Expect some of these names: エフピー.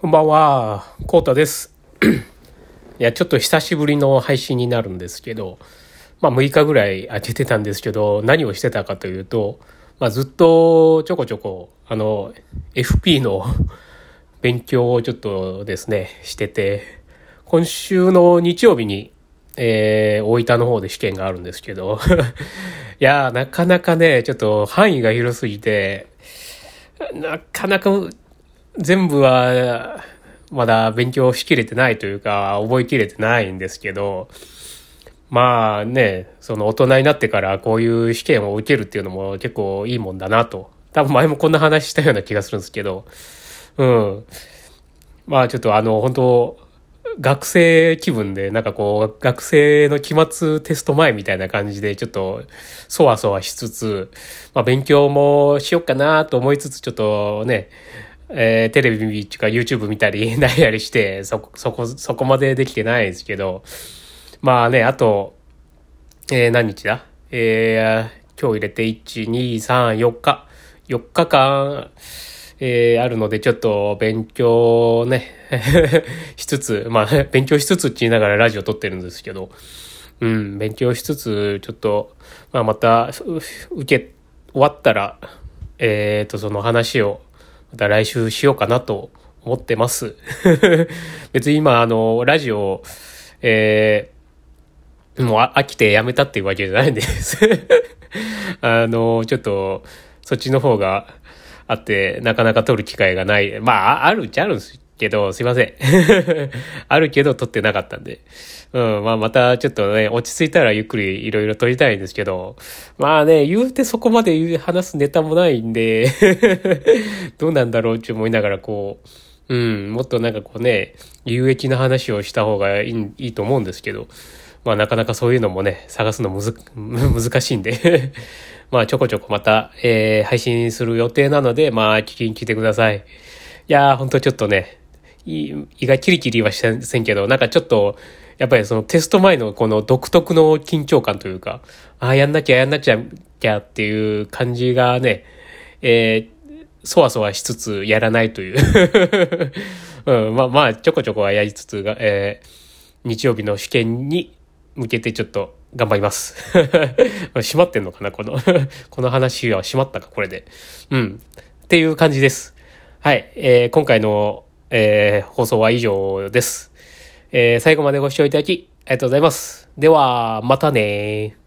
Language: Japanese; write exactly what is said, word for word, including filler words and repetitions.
こんばんは、コータです。いや、ちょっと久しぶりの配信になるんですけど、まあむいかぐらい空けてたんですけど、何をしてたかというと、まあずっとちょこちょこ、あの、エフピー の勉強をちょっとですね、してて、今週の日曜日に、えー、大分の方で試験があるんですけど、いや、なかなかね、ちょっと範囲が広すぎて、なかなか、全部はまだ勉強しきれてないというか覚えきれてないんですけど、まあね、その大人になってからこういう試験を受けるっていうのも結構いいもんだなと、多分前もこんな話したような気がするんですけど、うん、まあちょっとあの本当学生気分で、なんかこう学生の期末テスト前みたいな感じでちょっとそわそわしつつ、まあ勉強もしよっかなと思いつつ、ちょっとね。えー、テレビとか YouTube 見たり何やりしてそこそこそこまでできてないですけど、まあね、あと、えー、何日だ、えー、今日入れていち、に、さん、よっかよっかかん、えー、あるので、ちょっと勉強ねしつつ、まあ勉強しつつって言いながらラジオ撮ってるんですけど、うん勉強しつつ、ちょっと、まあ、また受け終わったらえーとその話をまた来週しようかなと思ってます。別に今、あの、ラジオ、えー、もう飽きてやめたっていうわけじゃないんです。あの、ちょっと、そっちの方があって、なかなか撮る機会がない。まあ、あるっちゃあるんですけど、すいません。あるけど撮ってなかったんで。うん、まあ、またちょっとね、落ち着いたらゆっくりいろいろ撮りたいんですけど、まあね、言うてそこまで話すネタもないんで、どうなんだろうって思いながら、こう、うん、もっとなんかこうね、有益な話をした方がいい、いいと思うんですけど、まあなかなかそういうのもね、探すのむず、難しいんで、まあちょこちょこまた、えー、配信する予定なので、まあ聞きに来てください。いやー、ほんとちょっとね、胃がキリキリはしてませんけど、なんかちょっと、やっぱりそのテスト前のこの独特の緊張感というか、ああ、やんなきゃやんなきゃきゃっていう感じがね、えー、そわそわしつつやらないという、うん。まあまあ、ちょこちょこはやりつつが、えー、日曜日の試験に向けてちょっと頑張ります。閉まってんのかな、この。この話は閉まったか、これで。うん。っていう感じです。はい。えー、今回の、えー、放送は以上です。えー、最後までご視聴いただきありがとうございます。では、またねー。